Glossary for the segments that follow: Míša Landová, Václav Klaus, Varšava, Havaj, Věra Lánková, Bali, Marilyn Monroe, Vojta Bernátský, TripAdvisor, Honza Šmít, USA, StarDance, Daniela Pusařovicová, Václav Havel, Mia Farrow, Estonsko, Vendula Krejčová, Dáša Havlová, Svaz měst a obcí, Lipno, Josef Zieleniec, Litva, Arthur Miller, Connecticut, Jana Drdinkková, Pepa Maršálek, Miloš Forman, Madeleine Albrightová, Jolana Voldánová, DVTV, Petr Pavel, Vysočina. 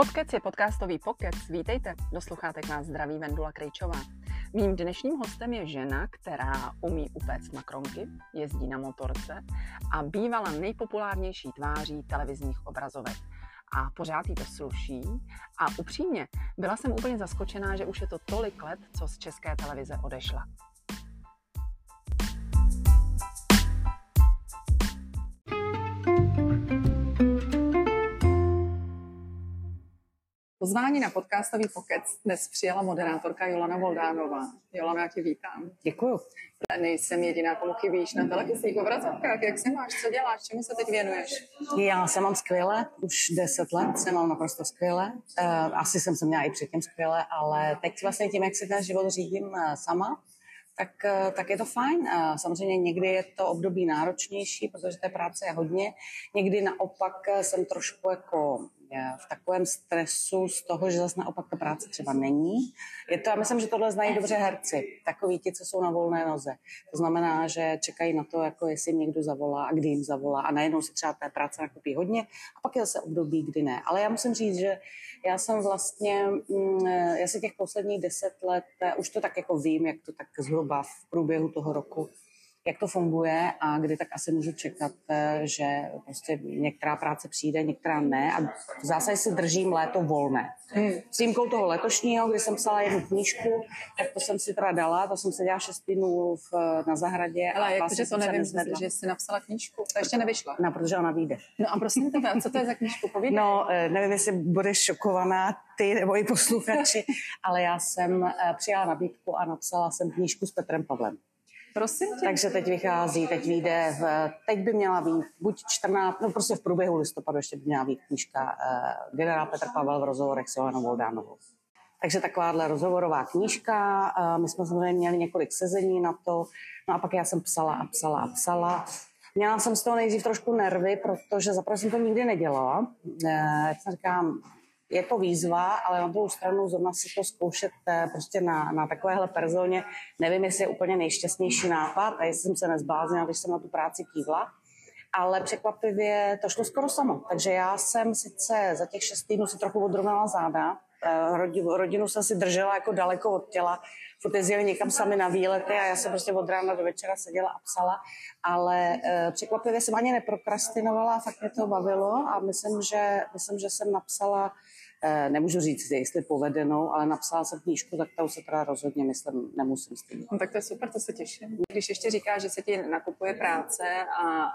Podkec je podcastový pokec. Vítejte, dosluchátek nás zdraví Vendula Krejčová. Mým dnešním hostem je žena, která umí upéct makronky, jezdí na motorce a bývala nejpopulárnější tváří televizních obrazovek. A pořád jí to sluší. A upřímně, byla jsem úplně zaskočená, že už je to tolik let, co z České televize odešla. Pozvání na podcastový pokec dnes přijela moderátorka Jolana Voldánová. Jolana, já tě vítám. Děkuju. Nejsem jediná, komu chybíš na televizních obrazovkách. Jak se máš, co děláš, čemu se teď věnuješ? Já se mám skvěle, už 10 let se mám naprosto skvěle. Asi jsem se měla i předtím skvěle, ale teď vlastně tím, jak se ten život řídím sama, tak je to fajn. Samozřejmě někdy je to období náročnější, protože té práce je hodně. Někdy naopak jsem trošku jako v takovém stresu z toho, že zase naopak ta práce třeba není. Je to, já myslím, že tohle znají dobře herci, takoví ti, co jsou na volné noze. To znamená, že čekají na to, jako jestli jim někdo zavolá a kdy jim zavolá a najednou si třeba té práce nakupí hodně a pak je zase období, kdy ne. Ale já musím říct, že já jsem vlastně, já si těch posledních 10 let, už to tak jako vím, jak to tak zhruba v průběhu toho roku, jak to funguje a kdy tak asi můžu čekat, že prostě některá práce přijde, některá ne a v zásadě si držím léto volné. S výjimkou toho letošního, kdy jsem psala jednu knížku, tak to jsem si teda dala, to jsem seděla 6 týdnů na zahradě. Ale jakože to nevím, že jsi napsala knížku, ta ještě nevyšla. No, protože ona vyjde. No a prosím tebe, co to je za knížku, povídej. No, nevím, jestli budeš šokovaná ty nebo i posluchači, ale já jsem přijala nabídku a napsala jsem knížku s Petrem Pavlem. Takže teď vychází, teď by měla být buď 14, no prostě v průběhu listopadu ještě by měla být knížka generál Petr Pavel v rozhovorech s Jolanou Voldánovou. Takže takováhle rozhovorová knížka, my jsme samozřejmě měli několik sezení na to, no a pak já jsem psala. Měla jsem z toho nejdřív trošku nervy, protože zaprvé jsem to nikdy nedělala, říkám, je to výzva, ale na druhou stranu zrovna si to zkoušet prostě na takovéhle personě. Nevím, jestli je úplně nejšťastnější nápad a jestli jsem se nezbláznila, když jsem na tu práci kývla. Ale překvapivě to šlo skoro samo. Takže já jsem sice za těch 6 týdnů si trochu odrovnala záda. Rodinu jsem si držela jako daleko od těla. Furt jezdili někam sami na výlety a já jsem prostě od rána do večera seděla a psala. Ale překvapivě jsem ani neprokrastinovala, fakt mě to bavilo a myslím, že jsem napsala, nemůžu říct, jestli povedenou, ale napsala jsem knížku, tak kterou se teda rozhodně, myslím, nemusím stydět. No tak to je super, to se těším. Když ještě říkáš, že se ti nakupuje práce a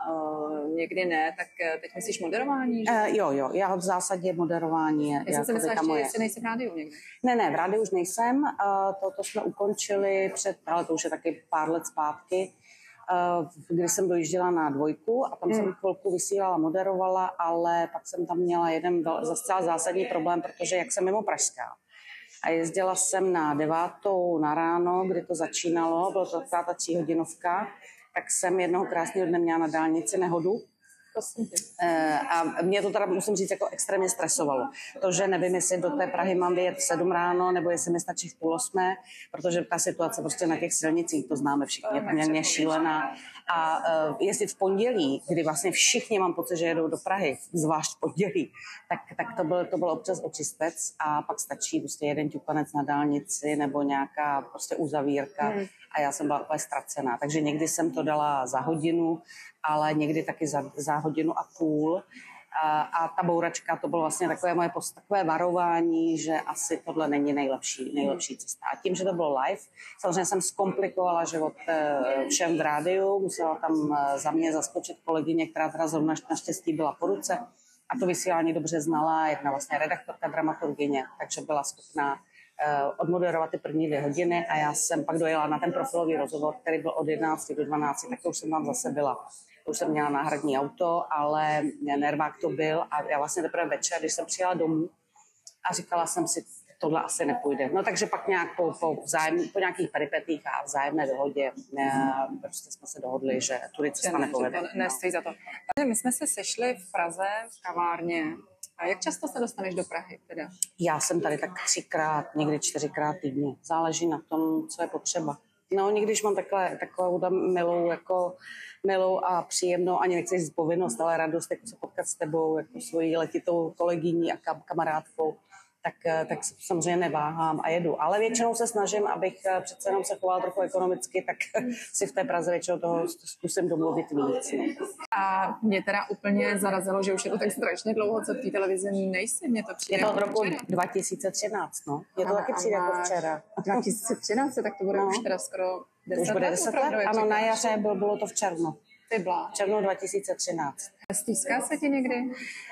někdy ne, tak teď myslíš moderování? Jo, já v zásadě moderování. Já jsem se myslela ještě, jestli nejsi v rádiu někde. Ne, v rádiu už nejsem, to jsme ukončili před, ale to už je taky pár let zpátky, kdy jsem dojížděla na 2 a tam jsem chvilku vysílala, moderovala, ale pak jsem tam měla jeden zcela zásadní problém, protože jak jsem mimo pražská a jezdila jsem na 9 na ráno, kdy to začínalo, byla to ta 3hodinovka, tak jsem jednoho krásného dne měla na dálnici nehodu. A mě to teda, musím říct, jako extrémně stresovalo. To, že nevím, jestli do té Prahy mám vyjet v 7 ráno, nebo jestli mi stačí v 7:30, protože ta situace prostě na těch silnicích, to známe všichni, je šílená. A jestli v pondělí, kdy vlastně všichni mám pocit, že jedou do Prahy, zvlášť v pondělí, tak to byl občas očistec a pak stačí prostě jeden ťukanec na dálnici nebo nějaká prostě uzavírka a já jsem byla úplně ztracená. Takže někdy jsem to dala za hodinu, ale někdy taky za hodinu a půl. A ta bouračka, to bylo vlastně takové moje takové varování, že asi tohle není nejlepší cesta. A tím, že to bylo live, samozřejmě jsem zkomplikovala život všem v rádiu, musela tam za mě zaskočit kolegyně, která teda zrovna naštěstí byla po ruce a to vysílání dobře znala, jedna vlastně redaktorka, dramaturgyně, takže byla schopná odmoderovat ty první 2 hodiny a já jsem pak dojela na ten profilový rozhovor, který byl od 11 do 12, tak to už jsem tam zase byla. Už jsem měla náhradní auto, ale nervák to byl a já vlastně teprve večer, když jsem přijela domů a říkala jsem si, tohle asi nepůjde. No takže pak nějak po nějakých peripetích a vzájemné dohodě prostě jsme se dohodli, že tudy cesta nepovede. Nestojí za to. My jsme se sešli v Praze v kavárně. A jak často se dostaneš do Prahy teda? Já jsem tady tak 3krát, někdy 4krát týdně. Záleží na tom, co je potřeba. No, někdyž mám takovou milou jako milou a příjemnou, ani nechci říct povinnost, ale radost, jak se potkat s tebou, jako svojí letitou kolegyní a kamarádkou, tak samozřejmě neváhám a jedu. Ale většinou se snažím, abych přece jenom se chovala trochu ekonomicky, tak si v té Praze většinou toho zkusím domluvit víc. A mě teda úplně zarazilo, že už je to tak strašně dlouho, co v té televizi nejsi, mě to přijde. Je to od roku 2013, no. Je to taky přijde jako včera. 2013, tak to bude už teda skoro 10 let. Už bude 10 let? Ano, na jaře bylo to v červnu. V červnu 2013. Stýská se ti někdy?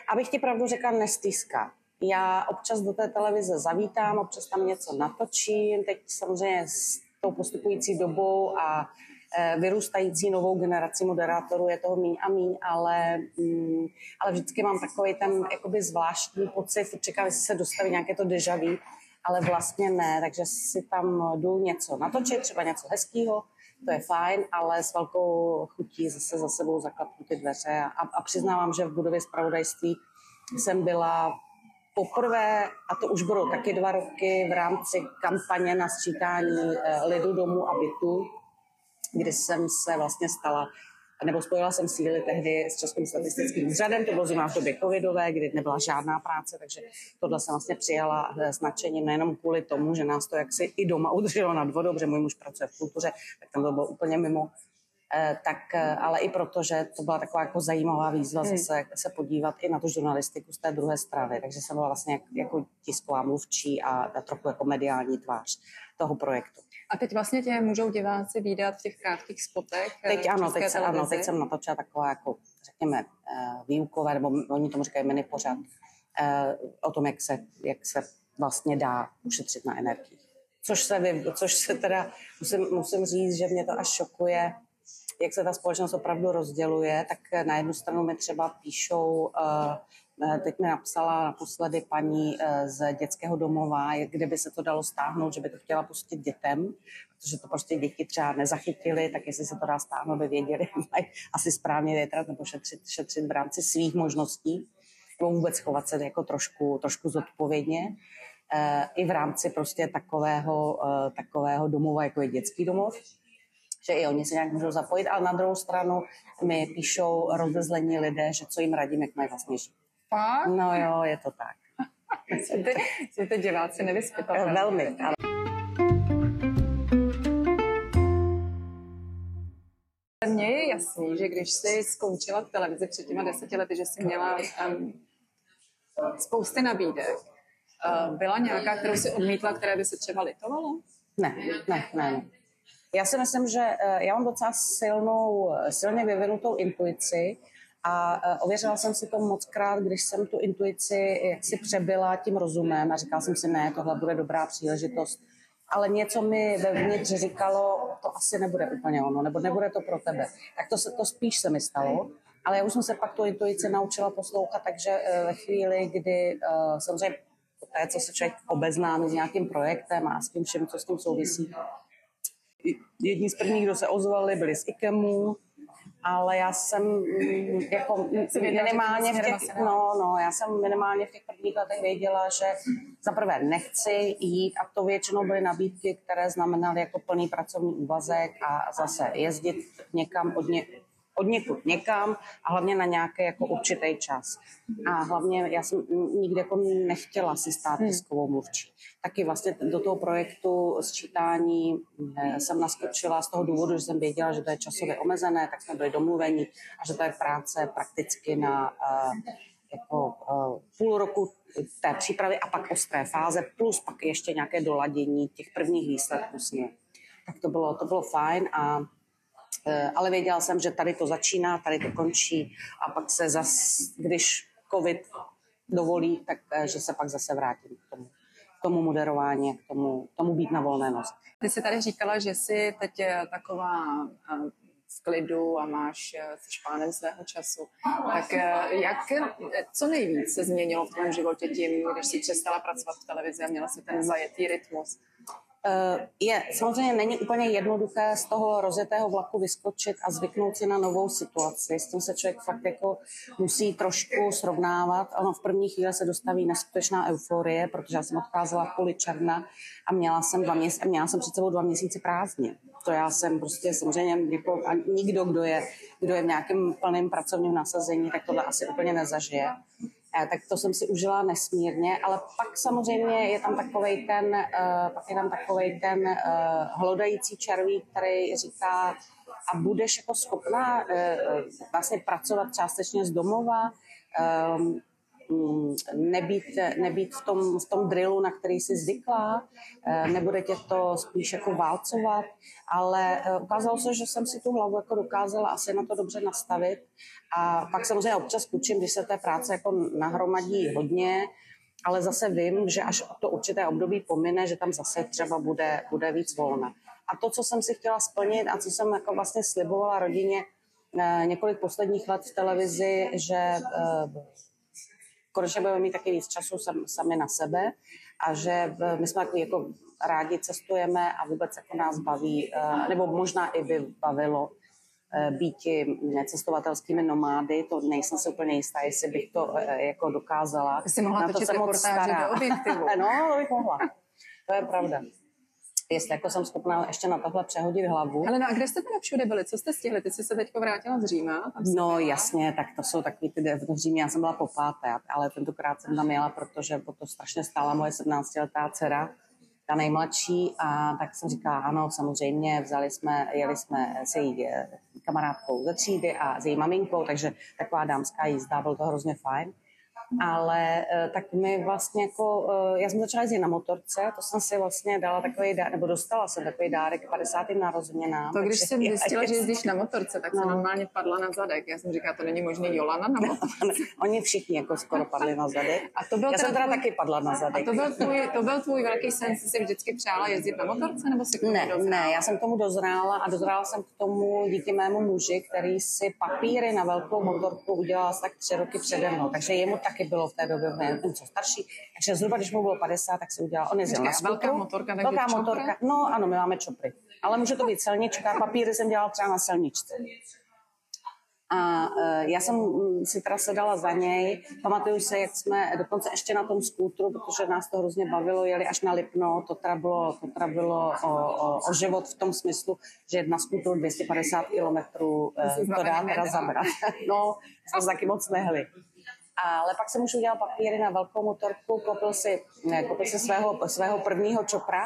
Abych ti pravdu řekla, nestýská. Já občas do té televize zavítám, občas tam něco natočím, teď samozřejmě s tou postupující dobou a vyrůstající novou generaci moderátorů je toho míň a míň, ale vždycky mám takový ten jakoby zvláštní pocit, čekám, jestli se dostaví nějaké to déjà vu, ale vlastně ne, takže si tam jdu něco natočit, třeba něco hezkýho, to je fajn, ale s velkou chutí zase za sebou zaklapnu ty dveře a přiznávám, že v budově zpravodajství jsem byla poprvé, a to už budou taky 2 roky, v rámci kampaně na sčítání lidu, domů a bytu, kdy jsem se vlastně stala, nebo spojila jsem síly tehdy s Českým statistickým úřadem, to bylo zrovna v době covidové, kdy nebyla žádná práce, takže tohle jsem vlastně přijala s nadšením nejenom kvůli tomu, že nás to jaksi i doma udrželo nad vodou, protože můj muž pracuje v kultuře, tak tam to bylo úplně mimo. Tak, ale i proto, že to byla taková jako zajímavá výzva zase se podívat i na tu žurnalistiku z té druhé strany. Takže jsem byla vlastně jako tisková mluvčí a trochu jako mediální tvář toho projektu. A teď vlastně tě můžou diváci vídat v těch krátkých spotech? Teď jsem natočila taková jako, řekněme, výukové, nebo oni tomu říkají mini pořad, o tom, jak se vlastně dá ušetřit na energii. Což se teda, musím říct, že mě to až šokuje, jak se ta společnost opravdu rozděluje, tak na jednu stranu mi třeba píšou, teď mi napsala naposledy paní z dětského domova, kde by se to dalo stáhnout, že by to chtěla pustit dětem, protože to prostě děti třeba nezachytily, tak jestli se to dá stáhnout, by věděli, mají asi správně větrat nebo šetřit v rámci svých možností, nebo vůbec chovat se jako trošku zodpovědně. I v rámci prostě takového domova, jako je dětský domov, že i oni se nějak můžou zapojit, ale na druhou stranu mi píšou rozezlení lidé, že co jim radím, jak mají vlastně žít. Fakt? No jo, je to tak. Jste diváci nevyspytatelné. Velmi. Ale... Mně je jasný, že když jsi skončila v televizi před těma 10 lety, že jsi měla spousty nabídek, byla nějaká, kterou jsi odmítla, které by se třeba litovalo? Ne. Já si myslím, že já mám docela silně vyvinutou intuici a ověřila jsem si to mockrát, když jsem tu intuici jaksi přebyla tím rozumem a říkala jsem si, ne, tohle bude dobrá příležitost. Ale něco mi vevnitř říkalo, to asi nebude úplně ono, nebo nebude to pro tebe. Tak to spíš se mi stalo. Ale já už jsem se pak tu intuici naučila poslouchat, takže ve chvíli, kdy samozřejmě poté, co se člověk obeznámí s nějakým projektem a s tím všem, co s tím souvisí, jedni z prvních, kdo se ozvali, byli z IKEMu, ale já jsem jako minimálně v těch prvních letech věděla, že za prvé nechci jít, a to většinou byly nabídky, které znamenaly jako plný pracovní úvazek a zase jezdit někam od někud někam a hlavně na nějaký jako určitý čas. A hlavně já jsem nikdy jako nechtěla si stát tiskovou mluvčí. Taky vlastně do toho projektu sčítání jsem naskočila z toho důvodu, že jsem věděla, že to je časově omezené, tak jsme byli domluveni a že to je práce prakticky na jako půl roku té přípravy a pak ostré fáze, plus pak ještě nějaké doladění těch prvních výsledků s ní. Tak to bylo fajn ale věděla jsem, že tady to začíná, tady to končí a pak se zase, když covid dovolí, takže se pak zase vrátím k tomu moderování, k tomu být na volné noze. Ty jsi tady říkala, že jsi teď taková v klidu a jsi pánem svého času. Tak co nejvíc se změnilo v tom životě tím, když jsi přestala pracovat v televizi a měla jsi ten zajetý rytmus? Samozřejmě není úplně jednoduché z toho rozjetého vlaku vyskočit a zvyknout si na novou situaci. S tím se člověk fakt jako musí trošku srovnávat. Ono v první chvíli se dostaví neskutečná euforie, protože já jsem odcházela v poli června a měla jsem před sebou 2 měsíce prázdně. To já jsem prostě samozřejmě a nikdo, kdo je v nějakém plném pracovním nasazení, tak tohle asi úplně nezažije. Tak to jsem si užila nesmírně, ale pak samozřejmě je tam takovej ten, hlodající červík, který říká, a budeš jako schopná vlastně pracovat částečně z domova, nebýt v tom drillu, na který jsi zvykla, nebude tě to spíš jako válcovat, ale ukázalo se, že jsem si tu hlavu jako dokázala asi na to dobře nastavit a pak samozřejmě občas učím, když se té práce jako nahromadí hodně, ale zase vím, že až to určité období pomine, že tam zase třeba bude víc volna. A to, co jsem si chtěla splnit a co jsem jako vlastně slibovala rodině několik posledních let v televizi, že konečně budeme mít taky víc času sami na sebe a že my jsme jako rádi cestujeme a vůbec jako nás baví, nebo možná i by bavilo býti cestovatelskými nomády, to nejsem si úplně jistá, jestli bych to jako dokázala. Ty jsi mohla točit reportáže do objektivu. No, to bych mohla, to je pravda. Jestli jako jsem schopná ještě na tohle přehodit hlavu. Ale no a kde jste teda všude byli? Co jste stihli? Ty jsi se teďko vrátila z Říma. No jasně, tak to jsou takový ty v Římě. Já jsem byla po páté, ale tentokrát jsem tam jela, protože po to strašně stála moje 17letá dcera, ta nejmladší, a tak jsem říkala, ano, samozřejmě, jeli jsme se její kamarádkou ze třídy a s její maminkou, takže taková dámská jízda, bylo to hrozně fajn. Ale tak mi vlastně jako, já jsem začala jezdit na motorce, to jsem si vlastně dala takový dárek, nebo dostala jsem takový dárek 50. narozeninám. To když jsem zjistila, že jezdíš na motorce, tak jsem normálně padla na zadek. Já jsem říkala, to není možný, Jolana na motorce. Oni všichni jako skoro padli na zadek. A to byl já jsem teda taky padla na zadek. A to byl tvůj velký sen, jsi si vždycky přála jezdit na motorce, nebo si k tomu dozrála? Ne, já jsem k tomu dozrála a dozrála jsem k tomu díky mému muži, který si papíry na velkou motorku udělal tak 3 roky přede mnou, takže jemu taky bylo v té době, nevím, co starší. Takže zhruba, když mu bylo 50, tak se udělal. On jezdil na skutru. Velká motorka. No ano, my máme čopry. Ale může to být silnička. Papíry jsem dělal třeba na silničce. A já jsem si teda sedala za něj. Pamatuju se, jak jsme dokonce ještě na tom skútru, protože nás to hrozně bavilo, jeli až na Lipno. To teda bylo o život v tom smyslu, že na skútru 250 kilometrů to dá teda zabrat. No, jsme se taky moc nehli. Ale pak jsem už udělal papíry na velkou motorku, koupil si svého prvního čopra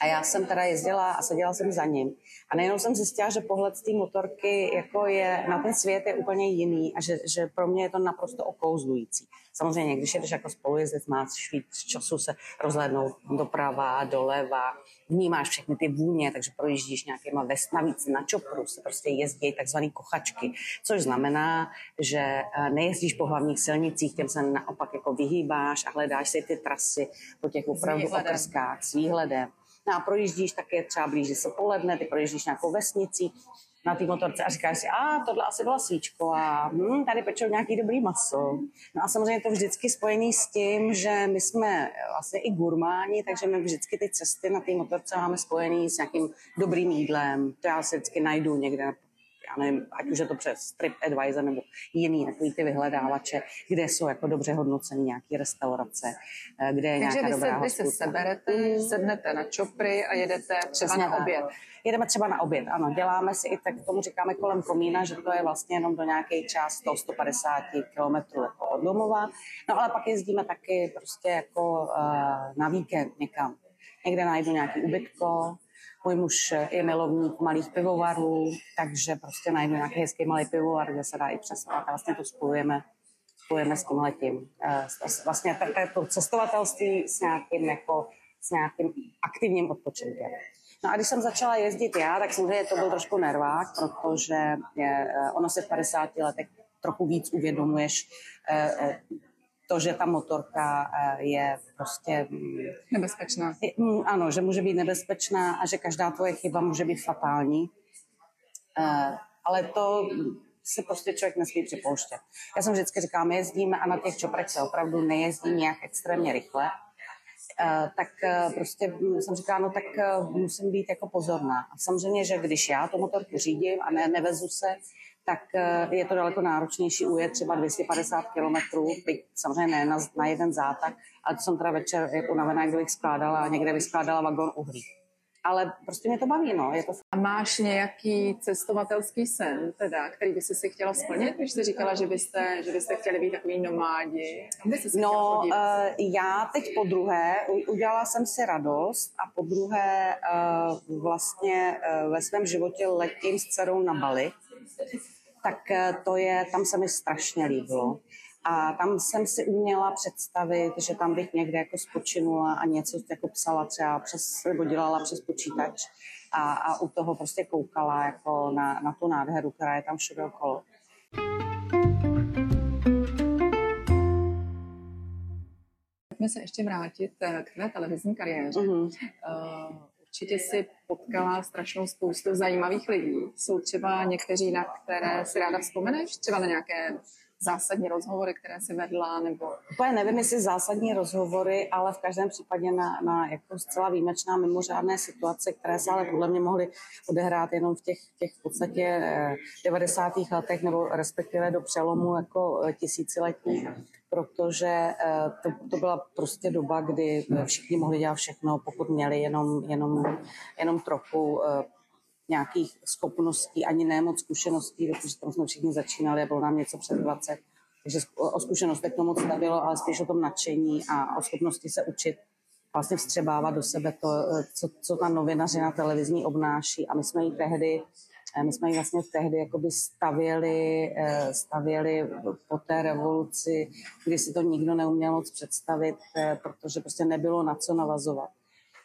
a já jsem teda jezdila a seděla jsem za ním. A nejenom jsem zjistila, že pohled z té motorky jako je, na ten svět je úplně jiný a že pro mě je to naprosto okouzlující. Samozřejmě, když jedeš jako spolujezdec, máš víc času se rozhlédnout doprava, doleva, vnímáš všechny ty vůně, takže projíždíš nějakýma navíc na čopru se prostě jezdí takzvané kochačky, což znamená, že nejezdíš po hlavních silnicích, těm se naopak jako vyhýbáš a hledáš si ty trasy po těch opravdu okrskách s výhledem. No a projíždíš také třeba blíže se poledne, ty projíždíš nějakou vesnici na té motorce a říkáš si, tohle asi byla svíčková, tady pečou nějaký dobrý maso. No a samozřejmě to vždycky spojený s tím, že my jsme vlastně i gurmáni, takže my vždycky ty cesty na té motorce máme spojený s nějakým dobrým jídlem. To já si vždycky najdu někde, já nevím, ať už je to přes TripAdvisor nebo jiný, takový ty vyhledávače, kde jsou jako dobře hodnocené nějaké restaurace, kde je nějaká dobrá hospoda. Takže vy se seberete, sednete na čopry a jedete třeba na oběd. Jedeme třeba na oběd, ano. Děláme si i tak, tomu říkáme kolem komína, že to je vlastně jenom do nějaké část 150 kilometrů jako od domova. No ale pak jezdíme taky prostě jako na víkend někam. Někde najdu nějaký ubytko. Můj muž je milovník malých pivovarů, takže prostě najdu nějaký hezký malý pivovar, kde se dá i přespat. A vlastně to spojujeme s tímhletím. Vlastně to cestovatelství s nějakým aktivním odpočinkem. No a když jsem začala jezdit já, tak samozřejmě to byl trošku nervák, protože ono se v 50 letech trochu víc uvědomuješ to, že ta motorka je prostě nebezpečná. Ano, že může být nebezpečná a že každá tvoje chyba může být fatální. Ale to se prostě člověk nesmí připouštět. Já jsem vždycky říkala, my jezdíme a na těch čoprech se opravdu nejezdí nějak extrémně rychle. Tak prostě jsem říkala, no tak musím být jako pozorná. A samozřejmě, že když já tu motorku řídím a nevezu se, tak je to daleko náročnější ujet třeba 250 kilometrů, samozřejmě ne na jeden zátah, ale to jsem teda večer unavená, kdybych skládala, někde vyskládala vagon uhlí. ale prostě mě to baví, no. Je to... A máš nějaký cestovatelský sen, teda, který by si chtěla splnit, když jsi říkala, že byste chtěli být takový nomádi? No, já teď po druhé, udělala jsem si radost a po druhé vlastně ve svém životě letím s dcerou na Bali, tak to je, tam se mi strašně líbilo. A tam jsem si uměla představit, že tam bych někde jako spočinula a něco jako psala třeba nebo dělala přes počítač a u toho prostě koukala jako na tu nádheru, která je tam všude okolo. Pojďme se ještě vrátit k té televizní kariéře. Určitě si potkala strašnou spoustu zajímavých lidí. Jsou třeba někteří, na které si ráda vzpomeneš, třeba na nějaké zásadní rozhovory, které si vedla, nebo... Úplně nevím, jestli zásadní rozhovory, ale v každém případě na jako zcela výjimečná mimořádné situace, které se ale podle mě mohly odehrát jenom v těch v podstatě 90. letech, nebo respektive do přelomu jako tisíciletí, protože to byla prostě doba, kdy všichni mohli dělat všechno, pokud měli jenom trochu nějakých schopností, ani ne moc zkušeností, protože tam jsme všichni začínali a bylo nám něco přes 20. Takže o zkušenostech to moc nebylo, ale spíš o tom nadšení a o schopnosti se učit, vlastně vstřebávat do sebe to, co ta novinařina televizní obnáší. A my jsme ji vlastně tehdy jakoby stavěli po té revoluci, kdy si to nikdo neuměl moc představit, protože prostě nebylo na co navazovat.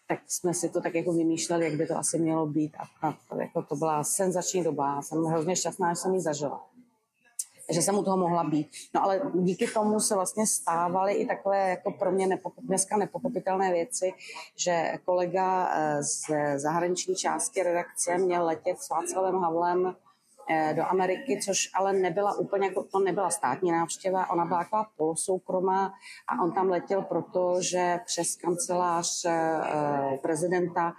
Tak jsme si to tak jako vymýšleli, jak by to asi mělo být. A jako to byla senzační doba. Jsem hrozně šťastná, že jsem ji zažila. Že jsem u toho mohla být. No ale díky tomu se vlastně stávaly i takové jako pro mě dneska nepochopitelné věci, že kolega z zahraniční části redakce měl letět s Václavem Havlem do Ameriky, což ale nebyla úplně, jako to nebyla státní návštěva, ona byla taková polosoukromá a on tam letěl proto, že přes kancelář prezidenta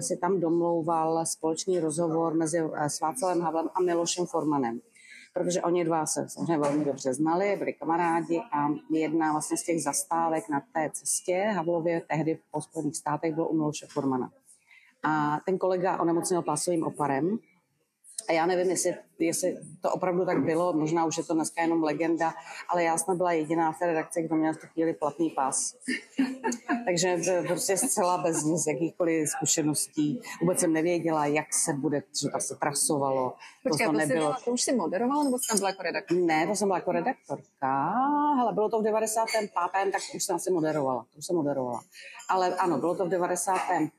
si tam domlouval společný rozhovor mezi Václavem Havlem a Milošem Formanem. Protože oni dva se samozřejmě velmi dobře znali, byli kamarádi a jedna vlastně z těch zastávek na té cestě Havlově tehdy po Spojených státech bylo u Miloše Formana. A ten kolega onemocnil pásovým oparem. A já nevím, jestli to opravdu tak bylo, možná už je to dneska jenom legenda, ale já jsem byla jediná v té redakci, kdo měl v tu chvíli platný pas. Takže prostě zcela bez nic, jakýchkoliv zkušeností. Vůbec jsem nevěděla, jak se bude, že tam se trasovalo. Počkej, to nebylo. To už jsi moderovala, nebo jsi tam byla jako redaktorka? Ne, to jsem byla jako redaktorka. Hele, bylo to v 95., tak už jsem asi moderovala. To už jsem moderovala. Ale ano, bylo to v 95.,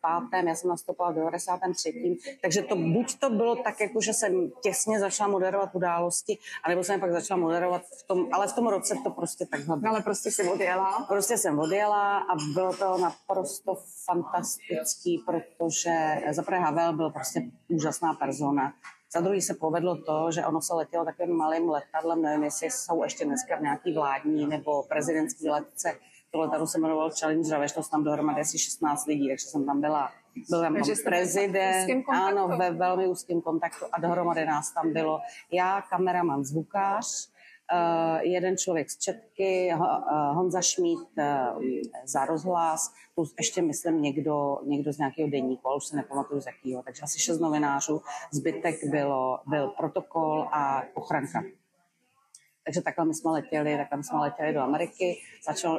já jsem nastoupila v 93., takže to buď to bylo tak, jako že jsem těsně začala moderovat události, anebo jsem pak začala moderovat ale v tom roce to prostě takhle bylo. Ale prostě jsem odjela? Prostě jsem odjela a bylo to naprosto fantastický, protože zaprvé Havel byl prostě úžasná persona. Za druhý se povedlo to, že ono se letělo takovým malým letadlem, nevím, jestli jsou ještě dneska v nějaký vládní nebo prezidentský letce. To letadlo se jmenovalo Challenger, vešlo se tam dohromady asi 16 lidí, takže jsem tam byla. Byl tam prezident, ano, ve velmi úzkém kontaktu a dohromady nás tam bylo. Já, kameraman, zvukář, jeden člověk z Četky, Honza Šmít za rozhlas, plus ještě myslím někdo z nějakého deníku, ale už se nepamatuju z jakého, takže asi 6 novinářů, zbytek byl protokol a ochranka. Takže takhle my jsme letěli do Ameriky,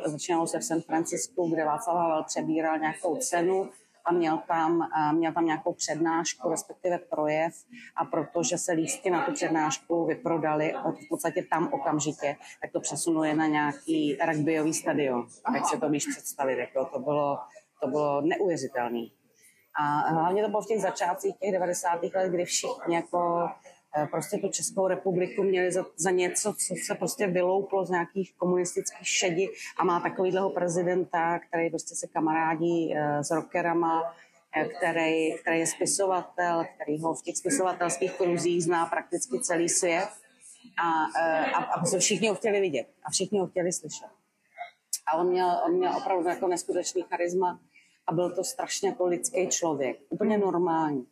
začínalo se v San Francisku, kde Václav Havel přebíral nějakou cenu, a měl tam nějakou přednášku, respektive projev, a protože se lístky na tu přednášku vyprodaly v podstatě tam okamžitě, tak to přesunuje na nějaký rugbyový stadion. Tak se to víš představit, jako to bylo neuvěřitelné. A hlavně to bylo v těch začátcích těch 90. let, kdy všichni jako prostě tu Českou republiku měli za něco, co se prostě vylouplo z nějakých komunistických šedi a má takovýhleho prezidenta, který prostě se kamarádí s rockerama, který je spisovatel, který ho v těch spisovatelských kruzích zná prakticky celý svět a všichni ho chtěli vidět a všichni ho chtěli slyšet. A on měl opravdu jako neskutečný charisma a byl to strašně jako lidský člověk, úplně normální.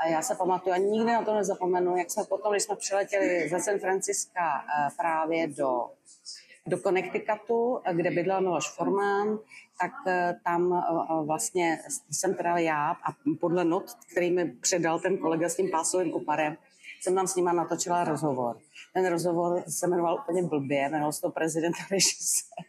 A já se pamatuju, a nikdy na to nezapomenu, jak jsme potom, když jsme přiletěli ze San Franciska právě do do Connecticutu, kde bydlel Miloš Forman, tak tam vlastně jsem teda já a podle not, který mi předal ten kolega s tím pásovým oparem, jsem tam s nima natočila rozhovor. Ten rozhovor se jmenoval úplně blbě, jmenoval se to prezident a režisér.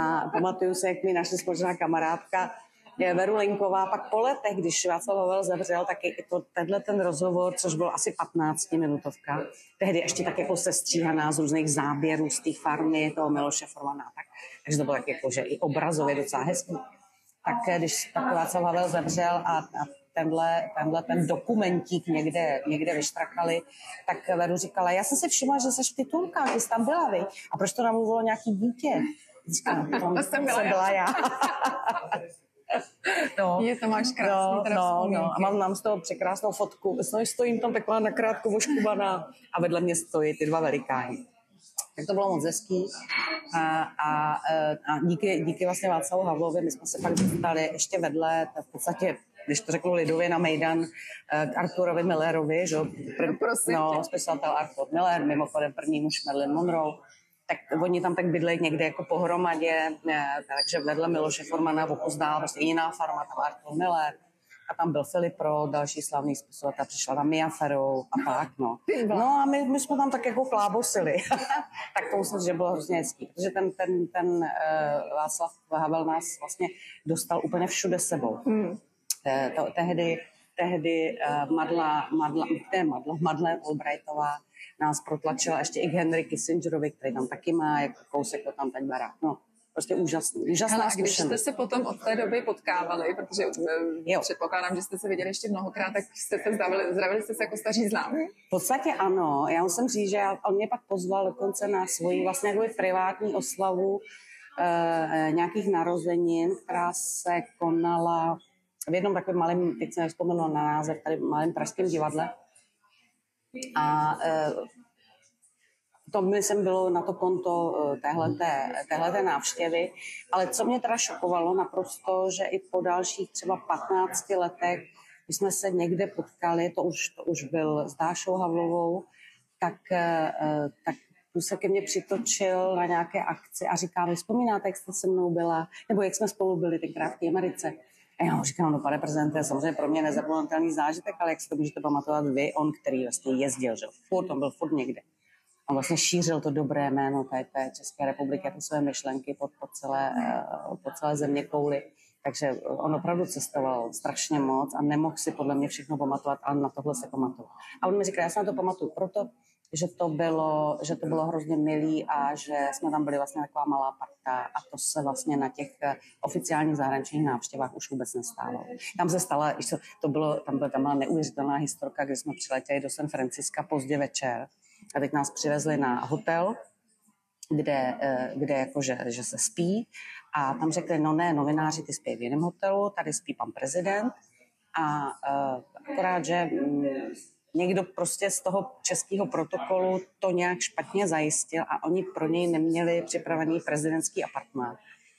A pamatuju se, jak mi naše společná kamarádka Věru Lánková, pak po letech, když Václav Havel zavřel, tak i tenhle ten rozhovor, což byl asi 15-minutovka, tehdy ještě tak jako sestříhaná z různých záběrů z té farmy toho Miloše Formana. Takže to bylo tak jako, že i obrazově docela hezký. Tak když tak Václav Havel zavřel a tenhle ten dokumentík někde vyštrakali, tak Veru říkala, já jsem si všimla, že seš v titulkách, ty jsi tam byla, vy? A proč to namluvilo nějaký dítě? To jsem byla já. No, je to máš krásný, no, a mám z toho překrásnou fotku. Stojím tam taková nakrátko voškubaná a vedle mě stojí ty dva velikáni. Tak to bylo moc hezký. A díky vlastně Václavu Havlovi my jsme se pak dostali ještě vedle, v podstatě, když to řeknu lidově, na mejdan k Arturovi Millerovi, že? No, spisovatel Arthur Miller, mimochodem první muž Marilyn Monroe. Tak oni tam tak bydlejí někde jako pohromadě, takže vedle Miloše Formana opozdál prostě jiná farma, tam Arthur Miller a tam byl Filip Roth, další slavný spisovatel, přišla tam Mia Farrow a tak, no. No a my jsme tam tak jako klábosili. Tak to myslím, že bylo hrozně hezký, protože ten Václav Havel nás vlastně dostal úplně všude sebou. Madeleine Albrightová nás protlačila ještě i k Henry Kissingerovi, který tam taky má, jako kousek to tam teď barák. No, prostě úžasný, úžasná zkušenost. Když jste se potom od té doby potkávali, protože předpokládám, že jste se viděli ještě mnohokrát, tak jste se zdravili jste se jako staří známí? V podstatě ano, já musím říct, že on mě pak pozval dokonce na svoji vlastně privátní oslavu nějakých narozenin, která se konala v jednom takovém malém, teď se nevzpomenula na název, tady malém pražském divadle. A to myslím bylo na to konto téhleté návštěvy. Ale co mě teda šokovalo naprosto, že i po dalších třeba 15 letech, když jsme se někde potkali, to už byl s Dášou Havlovou, tak tu se ke mně přitočil na nějaké akci a říká, vy vzpomínáte, jak jste se mnou byla, nebo jak jsme spolu byli tenkrát v té Americe. A já říkám, no pane prezidente, samozřejmě pro mě nezapomenutelný zážitek, ale jak si to můžete pamatovat vy, on, který vlastně jezdil, že on byl furt někde. On vlastně šířil to dobré jméno té České republiky a ty své myšlenky po celé země kouli. Takže on opravdu cestoval strašně moc a nemohl si podle mě všechno pamatovat, ale na tohle se pamatoval. A on mi říkal, já se na to pamatuju proto, že to bylo hrozně milý a že jsme tam byli vlastně taková malá parta a to se vlastně na těch oficiálních zahraničních návštěvách už vůbec nestávalo. Tam se stala, tam byla neuvěřitelná historka, kdy jsme přiletěli do San Francisca pozdě večer a teď nás přivezli na hotel, kde jakože, že se spí a tam řekli, no ne, novináři ty spí v jiném hotelu, tady spí pan prezident a akorát, že někdo prostě z toho českého protokolu to nějak špatně zajistil a oni pro něj neměli připravený prezidentský apartmán.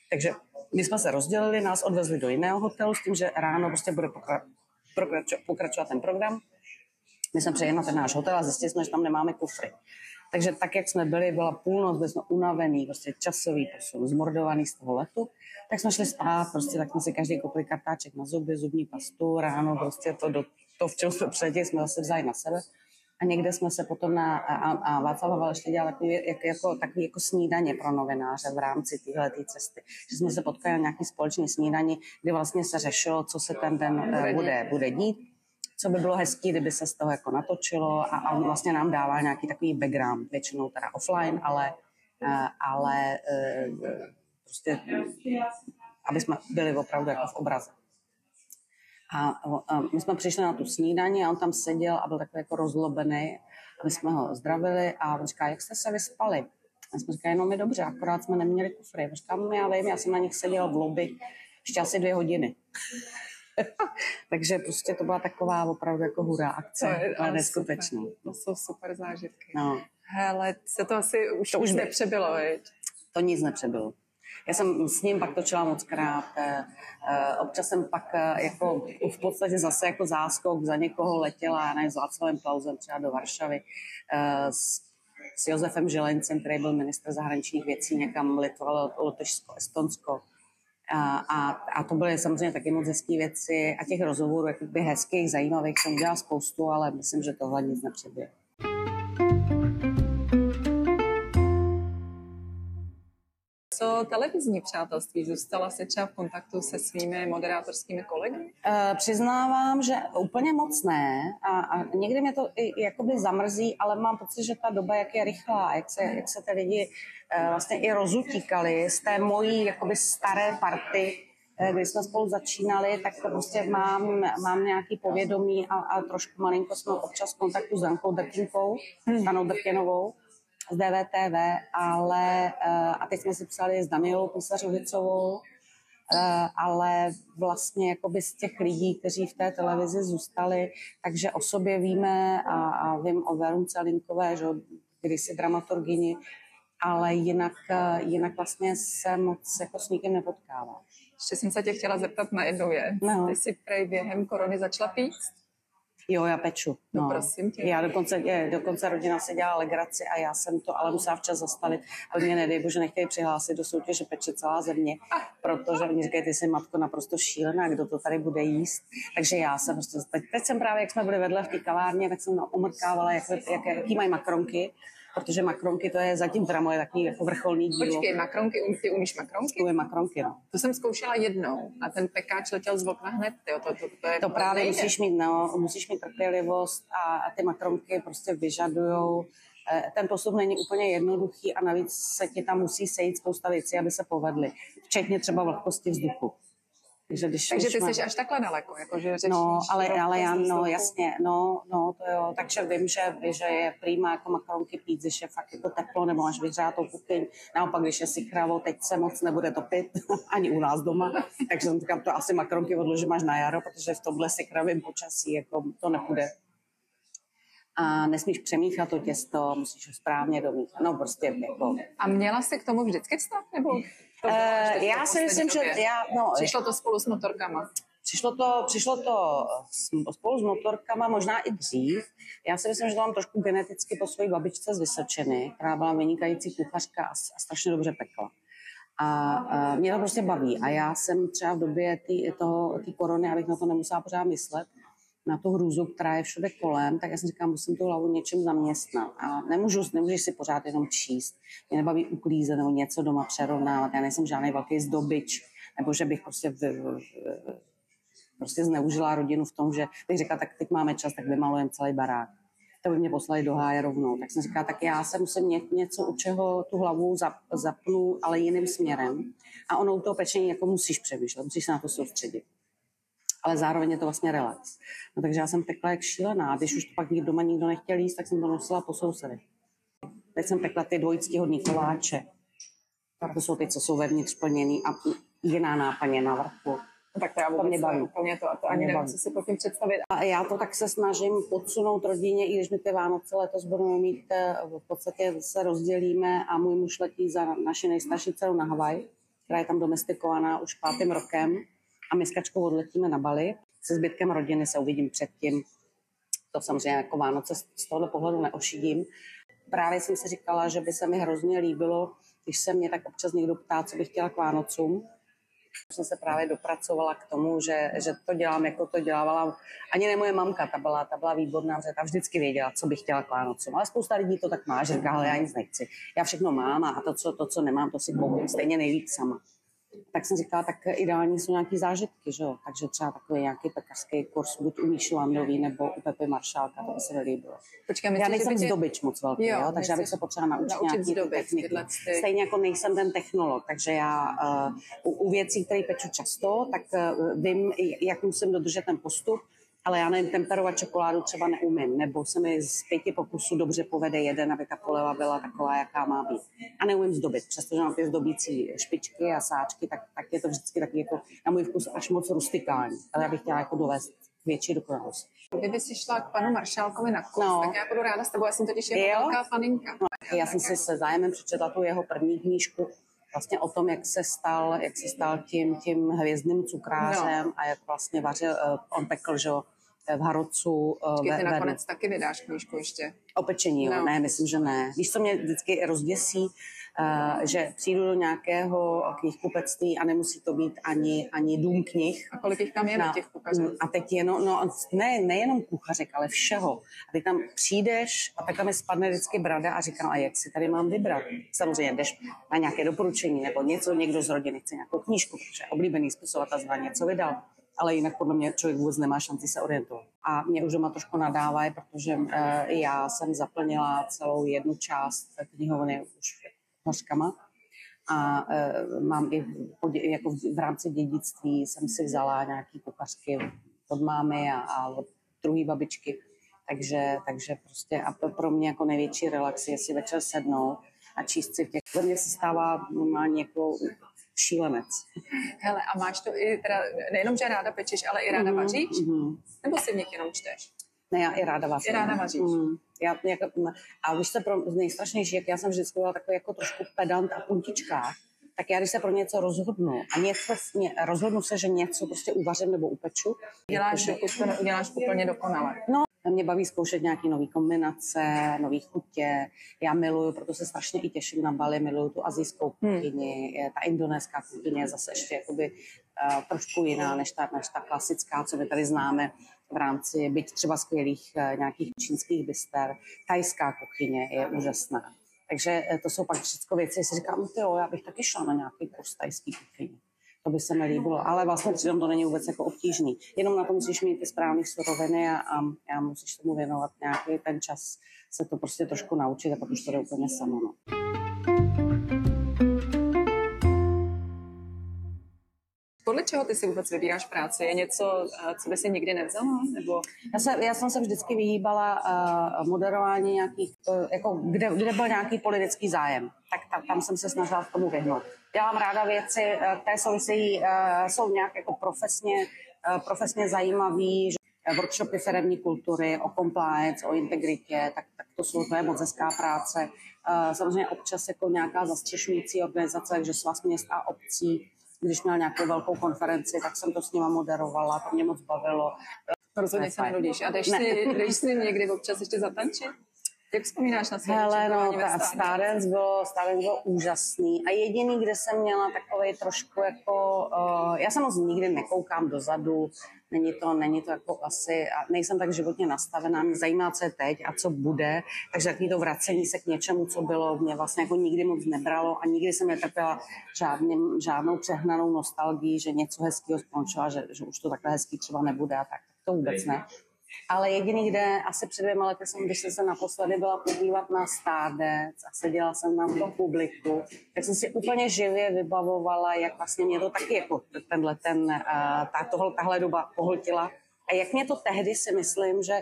Takže my jsme se rozdělili, nás odvezli do jiného hotelu s tím, že ráno prostě bude pokračovat ten program. My jsme přejeli na ten náš hotel a zjistili jsme, že tam nemáme kufry. Takže tak, jak jsme byli, byla půlnoc, byli jsme unavený, prostě časový posun, zmordovaný z toho letu, tak jsme šli spát, prostě tak jsme si každý koupili kartáček na zuby, zubní pastu, ráno prostě to, v čem jsme předtím, jsme zase vzali na sebe. A někde jsme se potom a Václav Havel ještě dělal takový jako snídaně pro novináře v rámci téhleté cesty. Že jsme se potkali na nějaký společný snídaní, kdy vlastně se řešilo, co se ten den bude dít, co by bylo hezký, kdyby se z toho jako natočilo a on vlastně nám dává nějaký takový background, většinou teda offline, ale prostě, aby jsme byli opravdu jako v obraze. A my jsme přišli na tu snídaní a on tam seděl a byl takový jako rozlobený. A my jsme ho zdravili a on říká, jak jste se vyspali? A jsme říkali, no my dobře, akorát jsme neměli kufry. Říkám, já vím, já jsem na nich seděl v lobby ještě asi 2 hodiny. Takže prostě to byla taková opravdu jako hurá akce, ale neskutečná. To jsou super zážitky. No. Hele, se to asi už nepřebylo, viď? To nic nepřebylo. Já jsem s ním pak točila mockrát, občas jsem pak jako v podstatě zase jako záskok za někoho letěla, já nevím, s Václavem Klausem třeba do Varšavy, s Josefem Zielencem, který byl ministr zahraničních věcí, někam Litva, Lotyšsko, Estonsko. A to byly samozřejmě taky moc hezký věci a těch rozhovorů jakoby hezkých, zajímavých jsem dělala spoustu, ale myslím, že tohle nic nepřebije. Co televizní přátelství? Zůstala jsi třeba v kontaktu se svými moderátorskými kolegy? Přiznávám, že úplně moc ne. A někdy mě to i jakoby zamrzí, ale mám pocit, že ta doba, jak je rychlá, jak se ty lidi vlastně i rozutíkali z té mojí jakoby staré party, když jsme spolu začínali, tak to prostě mám nějaký povědomí a trošku malinko jsme občas v kontaktu s Jankou Drdinkkovou, Janou Drdinkkovou z DVTV, ale a teď jsme si psali s Danielou Pusařovicovou, ale vlastně jakoby z těch lidí, kteří v té televizi zůstali, takže o sobě víme a vím o Verunce Linkové, že kdysi dramaturgyni, ale jinak vlastně se moc jako s nikým nepotkává. Ještě jsem se tě chtěla zeptat na jednu věc. No. Ty jsi prej během korony začala píct? Jo, já peču. No. No, prosím tě. Já dokonce rodina se dělala legraci a já jsem to ale musela včas zastavit, ale mě nedej bože nechtějí přihlásit do soutěže Peče celá země, protože oni říkají, ty jsi matko naprosto šílená, kdo to tady bude jíst. Takže já jsem prostě, teď jsem právě, jak jsme byli vedle v té kavárně, tak jsem omrkávala, jaký mají makronky, protože makronky to je zatím teda moje takový jako vrcholný dílo. Počkej, makronky, ty umíš makronky? Umím makronky, no. To jsem zkoušela jednou a ten pekáč letěl z okna hned, tyjo, to právě nejde. Musíš mít trpělivost a ty makronky prostě vyžadujou. Ten postup není úplně jednoduchý a navíc se ti tam musí sejít spousta věcí, aby se povedly, včetně třeba vlhkosti vzduchu. Takže ty jsi až takhle daleko, jakože řešíš. No, ale já, no jasně, no to jo, takže vím, že je prýma jako makaronky pít, když je fakt jako teplo, nebo máš vyhřátou kuchyň, naopak, když je sikravo, teď se moc nebude topit, ani u nás doma, takže jsem říkám, to asi makaronky odložím až na jaro, protože v tomhle sikravém počasí jako to nepůjde. A nesmíš přemíchat to těsto, musíš ho správně domíchat, no prostě jako. A měla jsi k tomu vždycky vztah, nebo? Já si myslím, že... Přišlo to spolu s motorkama. Přišlo to spolu s motorkama, možná i dřív. Já si myslím, že to mám trošku geneticky po své babičce z Vysočiny, která byla vynikající kuchařka a strašně dobře pekla. A mě to prostě baví. A já jsem třeba v době té korony, abych na to nemusela pořád myslet, na tu hrůzu, která je všude kolem, tak já jsem říkala, musím tu hlavu něčím zaměstnat. A nemůžeš si pořád jenom číst. Mě nebaví uklízet nebo něco doma přerovnávat. Já nejsem žádný velký zdobič, nebo že bych prostě zneužila rodinu v tom, že bych řekla, tak teď máme čas, tak vymalujeme celý barák. To by mě poslali do háje rovnou. Tak jsem říkala, tak já se musím něco, u čeho tu hlavu zapnu, ale jiným směrem. A ono u toho pečení jako musíš přemýšlet, musíš se na to soustředit. Ale zároveň je to vlastně relax. No, takže já jsem pekla jak šílená. Když už to pak doma nikdo nechtěl jíst, tak jsem to nosila po sousedech. Teď jsem pekla ty dvojictihodný koláče. To jsou ty, co jsou vevnitř plněný a jiná nápaně na vrchu. Tak to já vůbec úplně to ani nevím, co si po tím představit. A já to tak se snažím podsunout rodině, i když my ty Vánoce letos budeme mít, v podstatě se rozdělíme a můj muž letí za naši nejstarší dceru na Havaj, která je tam domestikovaná už 5. rokem. A my s Kačkou odletíme na Bali. Se zbytkem rodiny se uvidím předtím. To samozřejmě jako Vánoce z tohoto pohledu neošidím. Právě jsem si říkala, že by se mi hrozně líbilo, když se mě tak občas někdo ptá, co bych chtěla k Vánocům. Jsem se právě dopracovala k tomu, že to dělám, jako to dělávala. Ani ne moje mamka, ta byla výborná, protože ta vždycky věděla, co bych chtěla k Vánocům. Ale spousta lidí to tak má, že říká, ale já nic nechci. Já všechno mám a to, co nemám, to si koupím stejně nejvíc sama. Tak jsem říkala, tak ideální jsou nějaké zážitky, že jo? Takže třeba takový nějaký pekařský kurz, buď u Míši Landový nebo u Pepy Maršálka, to by se mi líbilo. Počkej, já nejsem zdobič moc velký, jo? Takže já bych se potřeba naučit nějaký techniky. Stejně jako nejsem ten technolog, takže já u věcí, které peču často, tak vím, jak musím dodržet ten postup, ale já nevím, temperovat čokoládu třeba neumím, nebo se mi z 5 pokusů dobře povede jeden, aby ta poleva byla taková, jaká má být. A neumím zdobit, přestože mám ty zdobící špičky a sáčky, tak je to vždycky taky jako na můj vkus až moc rustikální, ale já bych chtěla jako dovést větší dokonalost. Kdyby jsi šla k panu Maršálkovi na kurz, tak já budu ráda s tebou, já jsem totiž jeho velká faninka. No, já jsem si se zájemem přečetla tu jeho první knížku, vlastně o tom, jak se stal tím hvězdným cukrářem a jak vlastně vařil, on pekl, že v Harocu. Ty nakonec taky vydáš knížku ještě. O pečení, jo? No. Ne, myslím, že ne. Víš, co mě vždycky rozděsí, že přijdu do nějakého knihkupectví a nemusí to být ani dům knih. A kolik jich tam je na těch kuchařů? A teď jenom, nejenom kuchařek, ale všeho. A teď tam přijdeš a takhle mi spadne vždycky brada a říkám, a jak si tady mám vybrat? Samozřejmě jdeš na nějaké doporučení nebo něco, někdo z rodiny chce nějakou knížku, protože oblíbený spisovatel zná něco vydal. Ale jinak podle mě člověk vůbec nemá šanci se orientovat. A mě už doma trošku nadávají, protože já jsem zaplnila celou jednu část knihovny už hořkama a mám i jako v rámci dědictví jsem si vzala nějaké kuchařky od mámy a od druhé babičky. Takže prostě a pro mě jako největší relax je si večer sednout a číst si v těch. Pro mě se stává normálně jako šílenec. Hele, a máš to i teda, nejenom, že ráda pečeš, ale i ráda vaříš? Nebo si v nich jenom čteš? Ne, já i ráda vařím. I ráda vaříš. A víš, co pro nejstrašnější, jak já jsem vždycky byla takový jako trošku pedant a puntička, tak já, když se pro něco rozhodnu a rozhodnu se, že něco prostě uvařím nebo upeču. Děláš úplně dokonale. No, mě baví zkoušet nějaké nové kombinace, nové chutě. Já miluju, proto se strašně i těším na Bali, miluju tu asijskou kuchyni, ta indonéská kuchyně je zase ještě jakoby trošku jiná než ta klasická, co my tady známe v rámci byť třeba skvělých nějakých čínských bister. Tajská kuchyně je úžasná. Takže to jsou pak všechno věci, si říkám, tyjo, já bych taky šla na nějaký kurz tajský kuchyně. To by se mi líbilo, ale vlastně přitom to není vůbec jako obtížný. Jenom na to musíš mít ty správné suroviny a musíš tomu věnovat nějaký ten čas, se to prostě trošku naučit a pak už to jde úplně samo. No. Podle čeho ty si vůbec vybíráš práci? Je něco, co by si nikdy nevzala? Nebo... Já jsem se vždycky vyhýbala moderování nějakých, jako kde byl nějaký politický zájem. Tak tam jsem se snažila k tomu vyhnout. Dělám ráda věci, které souvisejí, jsou nějak jako profesně zajímavé. Workshopy firemní kultury, o compliance, o integritě, tak to je moc hezká práce. Samozřejmě občas jako nějaká zastřešující organizace, takže Svaz měst a obcí. Když měl nějakou velkou konferenci, tak jsem to s nima moderovala, to mě moc bavilo. Rozhodně se nenudíš. A jdeš si někdy občas ještě zatančit? Jak vzpomínáš na své čekování ve StarDance bylo úžasný. A jediný, kde jsem měla takovej trošku jako... já se moc nikdy nekoukám dozadu, není to jako asi... Nejsem tak životně nastavená, mě zajímá, co je teď a co bude. Takže takový to vracení se k něčemu, co bylo, mě vlastně jako nikdy moc nebralo a nikdy jsem netrpěla žádnou přehnanou nostalgii, že něco hezkýho skončila, že už to takhle hezký třeba nebude a tak. To vůbec ne. Ale jediný, kde asi před 2 lety jsem, když jsem se naposledy byla podívat na StarDance a seděla jsem na tom publiku, tak jsem si úplně živě vybavovala, jak vlastně mě to taky jako tahle doba pohltila. A jak mě to tehdy si myslím, že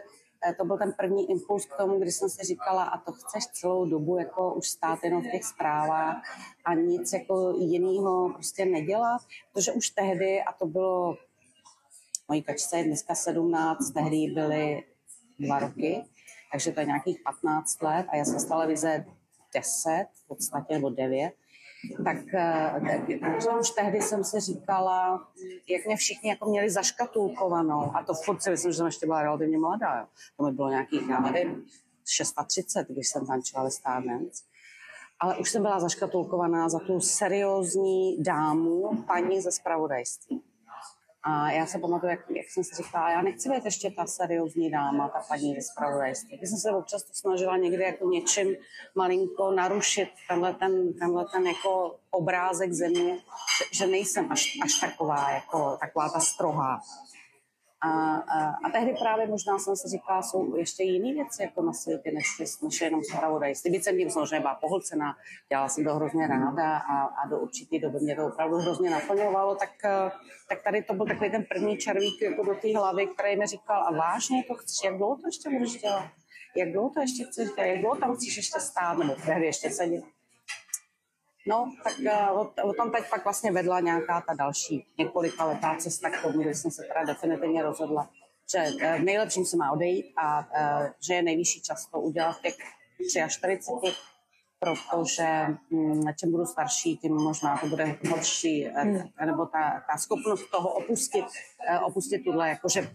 to byl ten první impuls k tomu, když jsem si říkala, a to chceš celou dobu jako už stát jenom v těch zprávách a nic jako jiného prostě nedělat, protože už tehdy, a to bylo... Mojí kačce je dneska 17, tehdy byly 2 roky, takže to je nějakých 15 let a já jsem z televize 10, v podstatě, nebo 9. Tak už tehdy jsem si říkala, jak mě všichni jako měli zaškatulkovanou a to furt si myslím, že jsem ještě byla relativně mladá. Jo. To mi bylo nějakých, já nevím, 36, když jsem tančila ve StarDance. Ale už jsem byla zaškatulkovaná za tu seriózní dámu, paní ze zpravodajství. A já se pamatuju, jak jsem si říkala, já nechci být ještě ta seriózní dáma, ta paní ze zpravodajství. Když jsem se občas to snažila někde jako něčím malinko narušit tenhle ten jako obrázek země, že nejsem až taková, jako taková ta strohá. A tehdy právě možná jsem si říkala, jsou ještě jiné věci jako na světě, než jenom zpravodajství. Byť jsem tím samozřejmě byla pohlcená, dělala jsem to hrozně ráda a do určité doby mě to opravdu hrozně naplňovalo, tak tady to byl takový ten první červík jako do té hlavy, který mi říkal, a vážně to chceš, jak dlouho to ještě budeš dělat? Jak dlouho to ještě chceš dělat? Jak dlouho tam chceš ještě stát nebo tehdy ještě sedět? No, tak o tom teď pak vlastně vedla nějaká ta další několikaletá cesta k tomu, kdy jsem se teda definitivně rozhodla, že v nejlepším se má odejít a že je nejvyšší čas to udělat v těch 43, protože čím budu starší, tím možná to bude horší, nebo ta schopnost toho opustit tuhle, jakože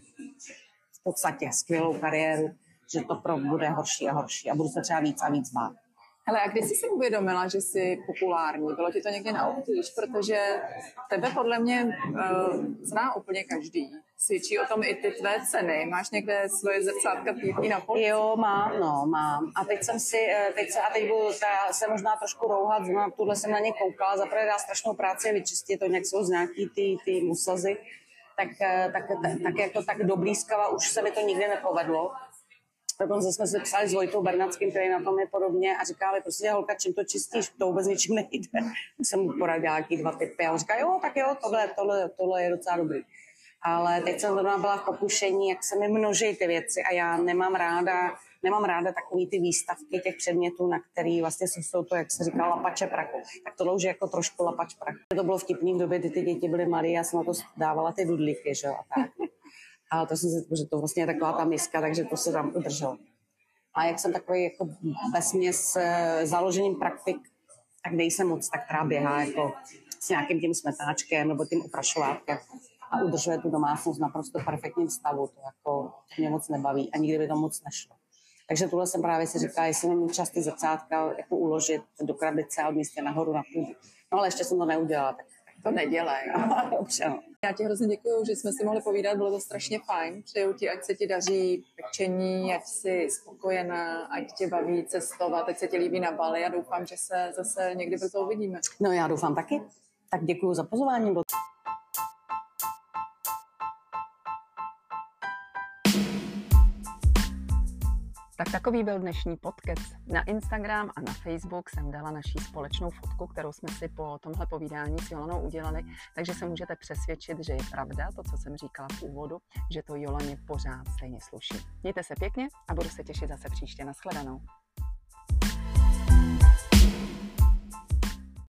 v podstatě skvělou kariéru, že to bude horší a horší a budu se třeba víc a víc bát. Hele, a kdy jsi si uvědomila, že jsi populární? Bylo ti to někdy na obtíž? Protože tebe podle mě zná úplně každý. Svědčí o tom i ty tvé ceny. Máš někde svoje zrcátka pěkný na polici? Jo, mám, no, mám. A teď jsem si, teď se možná trošku rouhat, tuhle jsem na ně koukala, zaprvé dá strašnou práci vyčistit, to nějak jsou z nějaký ty musazy, tak jak to tak doblízkava, už se mi to nikdy nepovedlo. Dokonce jsme se psali s Vojtou Bernátským, který na tom je podobně, a říkali, prostě holka, čím to čistíš, to vůbec ničím nejde. Tak jsem mu poradila nějaký dva typy a on říká, jo, tak jo, tohle je docela dobrý. Ale teď jsem zrovna byla v pokušení, jak se mi množí ty věci a já nemám ráda takový ty výstavky těch předmětů, na který vlastně jsou to, jak se říká, lapače praku. Tak tohle už je jako trošku lapač praku. To bylo vtipný v době, kdy ty děti byly malé, já jsem na to dávala ty dudlíky, že jo, a tak. Ale to jsem si, že to vlastně je taková ta miska, takže to se tam udrželo. A jak jsem takový jako vesměs založením praktik, tak dej se moc, tak která běhá jako s nějakým tím smetáčkem nebo tím oprašovátkem a udržuje tu domácnost naprosto perfektním stavu. To jako mě moc nebaví a nikdy by to moc nešlo. Takže tuhle jsem právě si říkala, jestli mi často ty zrcátka jako uložit do krabice a odmístě nahoru na půdu. No ale ještě jsem to neudělala. To nedělej. Já ti hrozně děkuju, že jsme si mohli povídat, bylo to strašně fajn. Přeju ti, ať se ti daří pečení, ať jsi spokojená, ať tě baví cestovat, ať se ti líbí na Bali a doufám, že se zase někdy brzo uvidíme. No já doufám taky. Tak děkuju za pozvání. Tak takový byl dnešní podkec. Na Instagram a na Facebook jsem dala naší společnou fotku, kterou jsme si po tomhle povídání s Jolanou udělali, takže se můžete přesvědčit, že je pravda to, co jsem říkala v úvodu, že to Jolaně pořád stejně sluší. Mějte se pěkně a budu se těšit zase příště. Nashledanou.